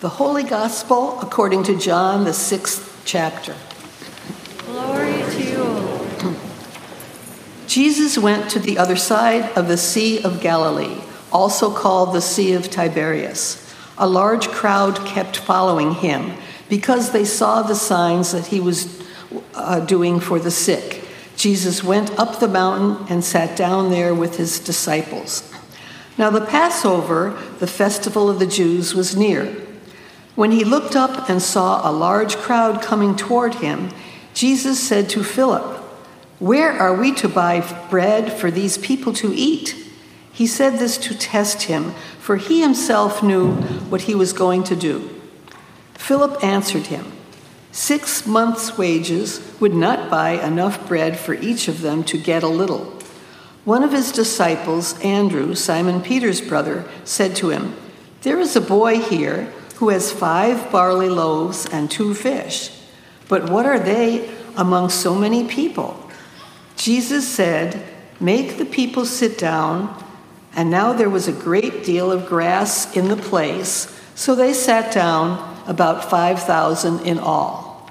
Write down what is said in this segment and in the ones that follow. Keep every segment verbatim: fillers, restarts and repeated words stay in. The Holy Gospel according to John, the sixth chapter. Glory to you, O Lord. Jesus went to the other side of the Sea of Galilee, also called the Sea of Tiberias. A large crowd kept following him because they saw the signs that he was uh, doing for the sick. Jesus went up the mountain and sat down there with his disciples. Now the Passover, the festival of the Jews, was near. When he looked up and saw a large crowd coming toward him, Jesus said to Philip, "Where are we to buy bread for these people to eat?" He said this to test him, for he himself knew what he was going to do. Philip answered him, "Six months' wages would not buy enough bread for each of them to get a little." One of his disciples, Andrew, Simon Peter's brother, said to him, "There is a boy here who has five barley loaves and two fish, but what are they among so many people?" Jesus said, "Make the people sit down." And now there was a great deal of grass in the place, so they sat down, about five thousand in all.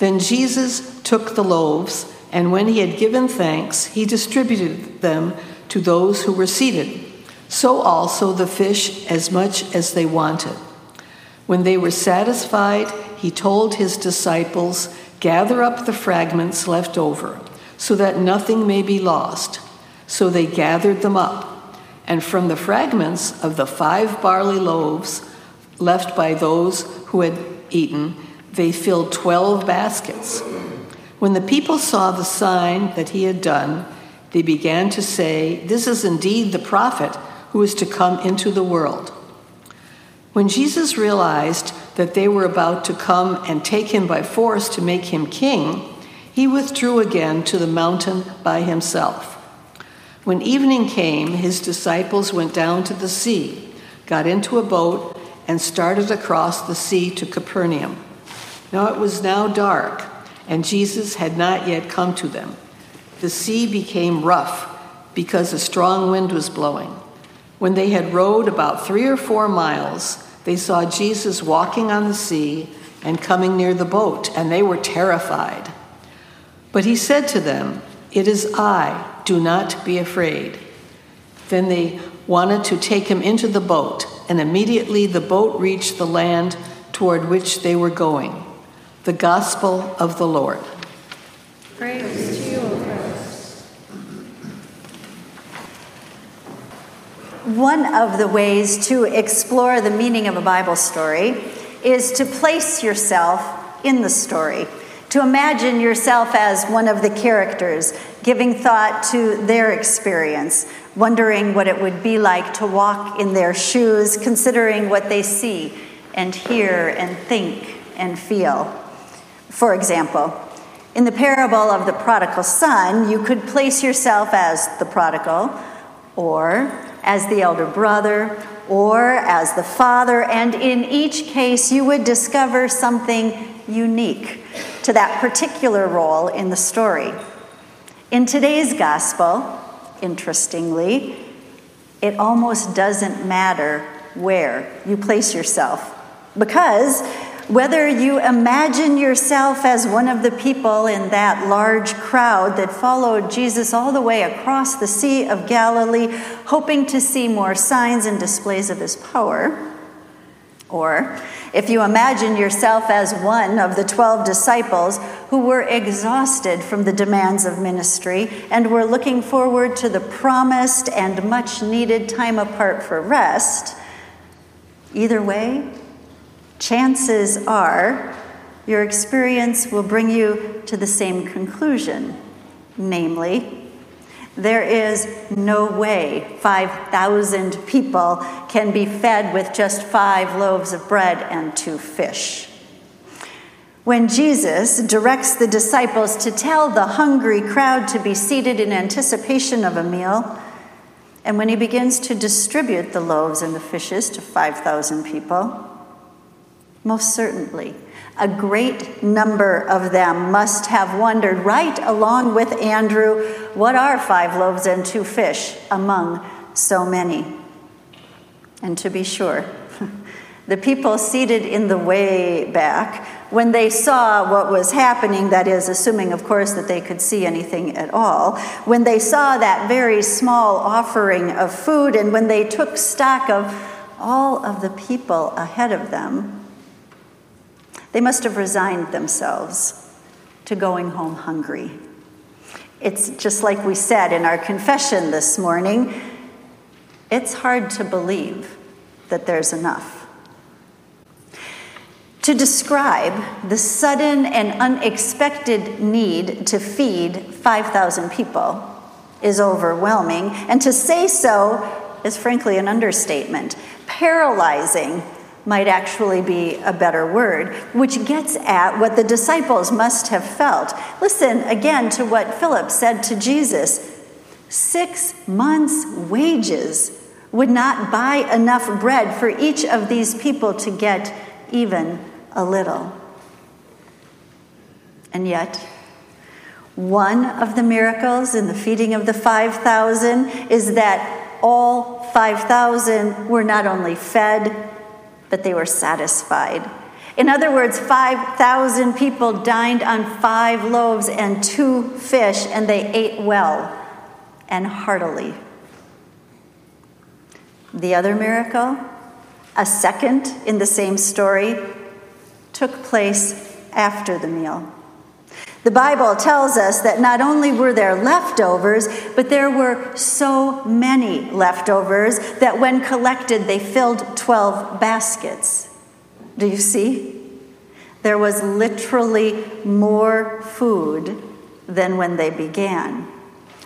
Then Jesus took the loaves, and when he had given thanks, he distributed them to those who were seated, so also the fish as much as they wanted. When they were satisfied, he told his disciples, "Gather up the fragments left over, so that nothing may be lost." So they gathered them up, and from the fragments of the five barley loaves left by those who had eaten, they filled twelve baskets. When the people saw the sign that he had done, they began to say, "This is indeed the prophet who is to come into the world." When Jesus realized that they were about to come and take him by force to make him king, he withdrew again to the mountain by himself. When evening came, his disciples went down to the sea, got into a boat, and started across the sea to Capernaum. Now it was now dark, and Jesus had not yet come to them. The sea became rough because a strong wind was blowing. When they had rowed about three or four miles, they saw Jesus walking on the sea and coming near the boat, and they were terrified. But he said to them, "It is I. Do not be afraid." Then they wanted to take him into the boat, and immediately the boat reached the land toward which they were going. The Gospel of the Lord. Praise to you, O Christ. One of the ways to explore the meaning of a Bible story is to place yourself in the story. To imagine yourself as one of the characters, giving thought to their experience, wondering what it would be like to walk in their shoes, considering what they see and hear and think and feel. For example, in the parable of the prodigal son, you could place yourself as the prodigal, or as the elder brother, or as the father, and in each case you would discover something unique to that particular role in the story. In today's gospel, interestingly, it almost doesn't matter where you place yourself, because whether you imagine yourself as one of the people in that large crowd that followed Jesus all the way across the Sea of Galilee, hoping to see more signs and displays of his power, or if you imagine yourself as one of the twelve disciples who were exhausted from the demands of ministry and were looking forward to the promised and much-needed time apart for rest, either way, chances are your experience will bring you to the same conclusion, namely, there is no way five thousand people can be fed with just five loaves of bread and two fish. When Jesus directs the disciples to tell the hungry crowd to be seated in anticipation of a meal, and when he begins to distribute the loaves and the fishes to five thousand people, most certainly, a great number of them must have wondered, right along with Andrew, what are five loaves and two fish among so many? And to be sure, The people seated in the way back, when they saw what was happening, that is, assuming, of course, that they could see anything at all, when they saw that very small offering of food, and when they took stock of all of the people ahead of them, they must have resigned themselves to going home hungry. It's just like we said in our confession this morning, it's hard to believe that there's enough. To describe the sudden and unexpected need to feed five thousand people is overwhelming, and to say so is frankly an understatement. Paralyzing might actually be a better word, which gets at what the disciples must have felt. Listen again to what Philip said to Jesus. Six months' wages would not buy enough bread for each of these people to get even a little. And yet, one of the miracles in the feeding of the five thousand is that all five thousand were not only fed, but they were satisfied. In other words, five thousand people dined on five loaves and two fish, and they ate well and heartily. The other miracle, a second in the same story, took place after the meal. The Bible tells us that not only were there leftovers, but there were so many leftovers that when collected, they filled twelve baskets. Do you see? There was literally more food than when they began.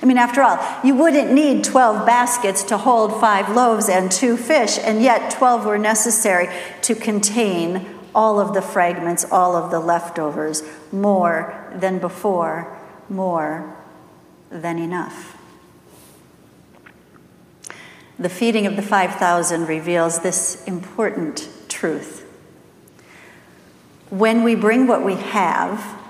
I mean, after all, you wouldn't need twelve baskets to hold five loaves and two fish, and yet twelve were necessary to contain all of the fragments, all of the leftovers, more than before, more than enough. The feeding of the five thousand reveals this important truth. When we bring what we have,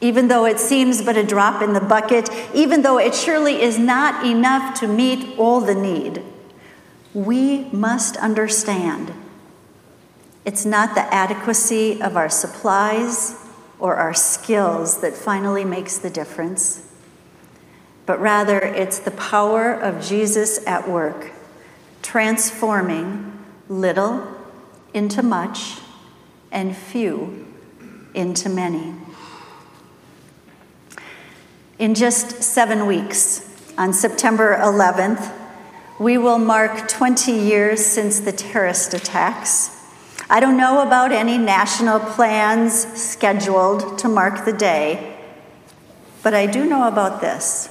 even though it seems but a drop in the bucket, even though it surely is not enough to meet all the need, we must understand it's not the adequacy of our supplies or our skills that finally makes the difference, but rather it's the power of Jesus at work, transforming little into much and few into many. In just seven weeks, on September eleventh, we will mark twenty years since the terrorist attacks. I don't know about any national plans scheduled to mark the day, but I do know about this.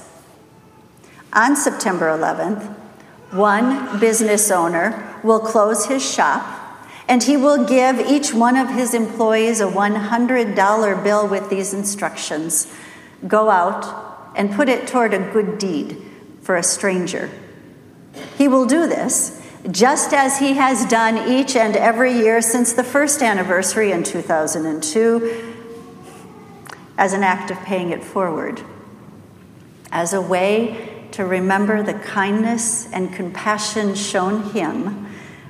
On September eleventh, one business owner will close his shop, and he will give each one of his employees a one hundred dollar bill with these instructions. Go out and put it toward a good deed for a stranger. He will do this just as he has done each and every year since the first anniversary in two thousand two, as an act of paying it forward, as a way to remember the kindness and compassion shown him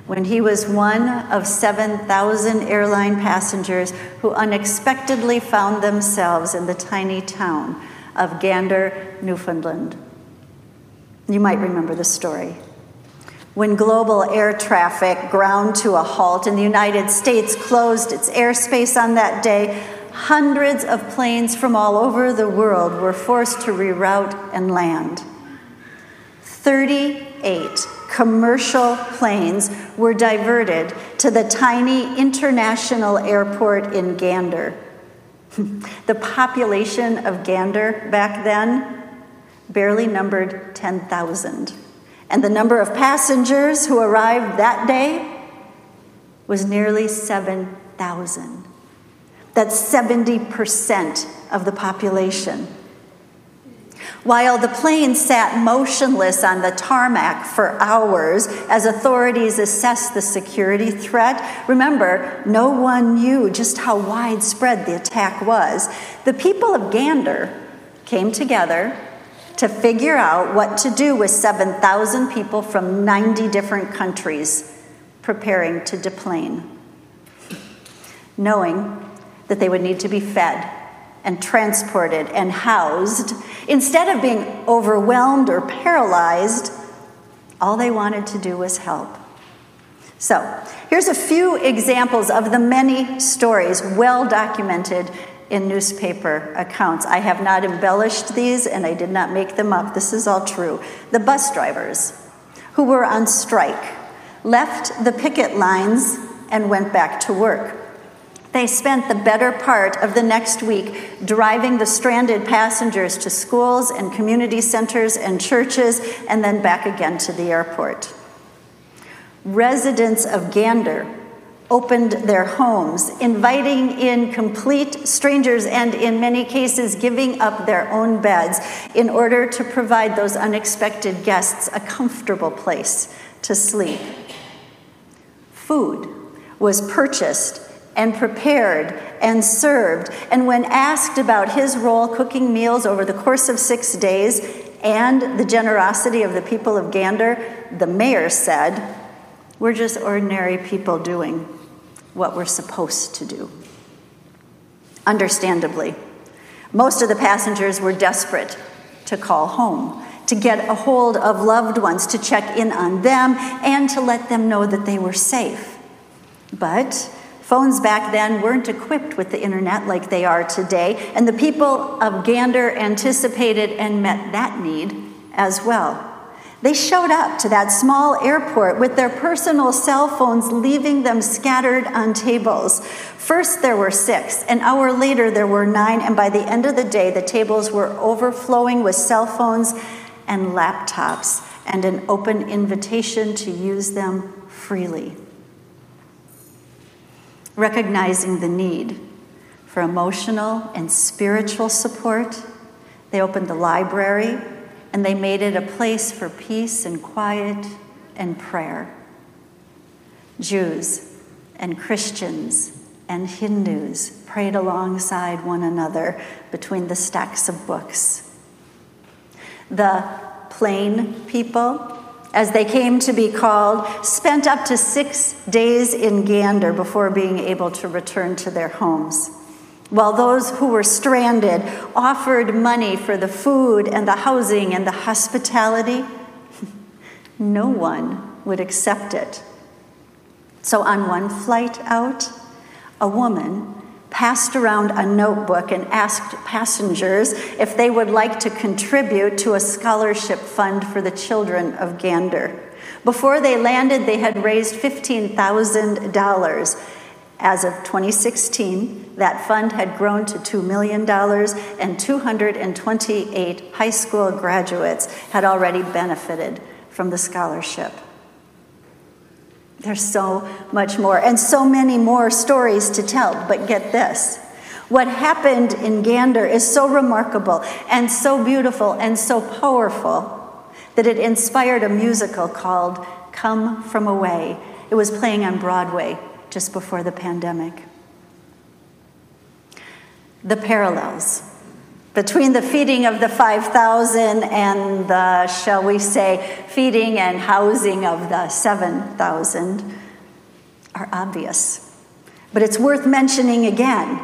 when he was one of seven thousand airline passengers who unexpectedly found themselves in the tiny town of Gander, Newfoundland. You might remember the story. When global air traffic ground to a halt and the United States closed its airspace on that day, hundreds of planes from all over the world were forced to reroute and land. thirty-eight commercial planes were diverted to the tiny international airport in Gander. The population of Gander back then barely numbered ten thousand. And the number of passengers who arrived that day was nearly seven thousand. That's seventy percent of the population. While the plane sat motionless on the tarmac for hours as authorities assessed the security threat, remember, no one knew just how widespread the attack was. The people of Gander came together to figure out what to do with seven thousand people from ninety different countries preparing to deplane. knowing that they would need to be fed and transported and housed. Instead of being overwhelmed or paralyzed, all they wanted to do was help. So, here's a few examples of the many stories well documented in newspaper accounts. I have not embellished these, and I did not make them up. This is all true. The bus drivers who were on strike left the picket lines and went back to work. They spent the better part of the next week driving the stranded passengers to schools and community centers and churches, and then back again to the airport. Residents of Gander opened their homes, inviting in complete strangers and, in many cases, giving up their own beds in order to provide those unexpected guests a comfortable place to sleep. Food was purchased and prepared and served, and when asked about his role cooking meals over the course of six days and the generosity of the people of Gander, the mayor said, "We're just ordinary people doing what we're supposed to do." Understandably, most of the passengers were desperate to call home, to get a hold of loved ones, to check in on them, and to let them know that they were safe. But phones back then weren't equipped with the internet like they are today, and the people of Gander anticipated and met that need as well. They showed up to that small airport with their personal cell phones, leaving them scattered on tables. First there were six, an hour later there were nine, and by the end of the day the tables were overflowing with cell phones and laptops, and an open invitation to use them freely. Recognizing the need for emotional and spiritual support, they opened the library and they made it a place for peace and quiet and prayer. Jews and Christians and Hindus prayed alongside one another between the stacks of books. The plain people, as they came to be called, spent up to six days in Gander before being able to return to their homes, while those who were stranded offered money for the food and the housing and the hospitality. No one would accept it. So on one flight out, a woman passed around a notebook and asked passengers if they would like to contribute to a scholarship fund for the children of Gander. Before they landed, they had raised fifteen thousand dollars. As of twenty sixteen, that fund had grown to two million dollars, and two hundred twenty-eight high school graduates had already benefited from the scholarship. There's so much more, and so many more stories to tell, but get this. What happened in Gander is so remarkable and so beautiful and so powerful that it inspired a musical called Come From Away. It was playing on Broadway just before the pandemic. The parallels between the feeding of the five thousand and the, shall we say, feeding and housing of the seven thousand are obvious. But it's worth mentioning again.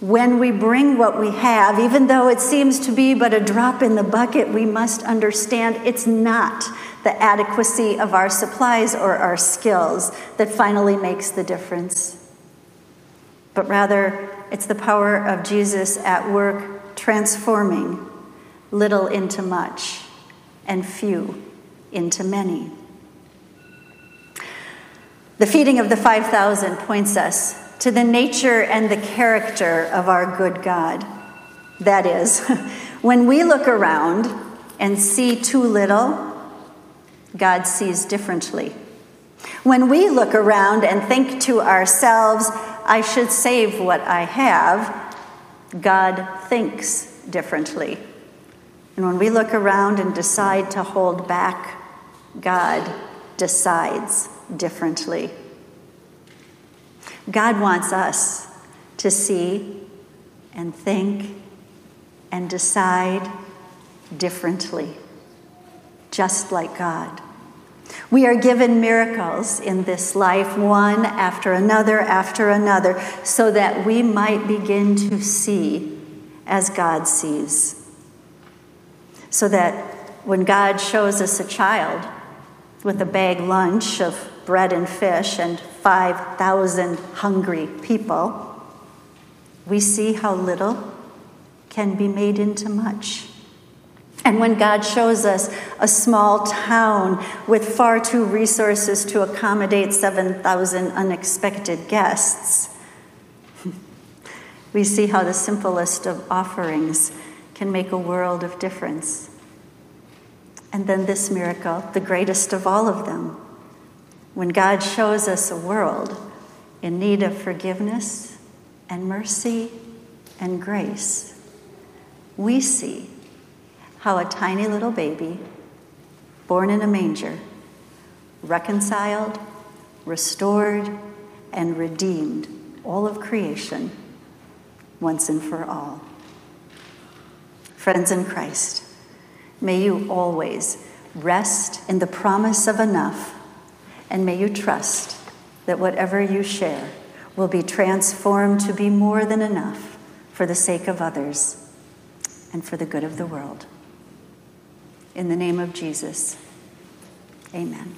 When we bring what we have, even though it seems to be but a drop in the bucket, we must understand it's not the adequacy of our supplies or our skills that finally makes the difference, but rather it's the power of Jesus at work transforming little into much and few into many. The feeding of the five thousand points us to the nature and the character of our good God. That is, when we look around and see too little, God sees differently. When we look around and think to ourselves, I should save what I have, God thinks differently. And when we look around and decide to hold back, God decides differently. God wants us to see and think and decide differently, just like God. We are given miracles in this life, one after another after another, so that we might begin to see as God sees. So that when God shows us a child with a bag lunch of bread and fish and five thousand hungry people, we see how little can be made into much. And when God shows us a small town with far too few resources to accommodate seven thousand unexpected guests, we see how the simplest of offerings can make a world of difference. And then this miracle, the greatest of all of them, when God shows us a world in need of forgiveness and mercy and grace, we see how a tiny little baby, born in a manger, reconciled, restored, and redeemed all of creation once and for all. Friends in Christ, may you always rest in the promise of enough, and may you trust that whatever you share will be transformed to be more than enough for the sake of others and for the good of the world. In the name of Jesus, amen.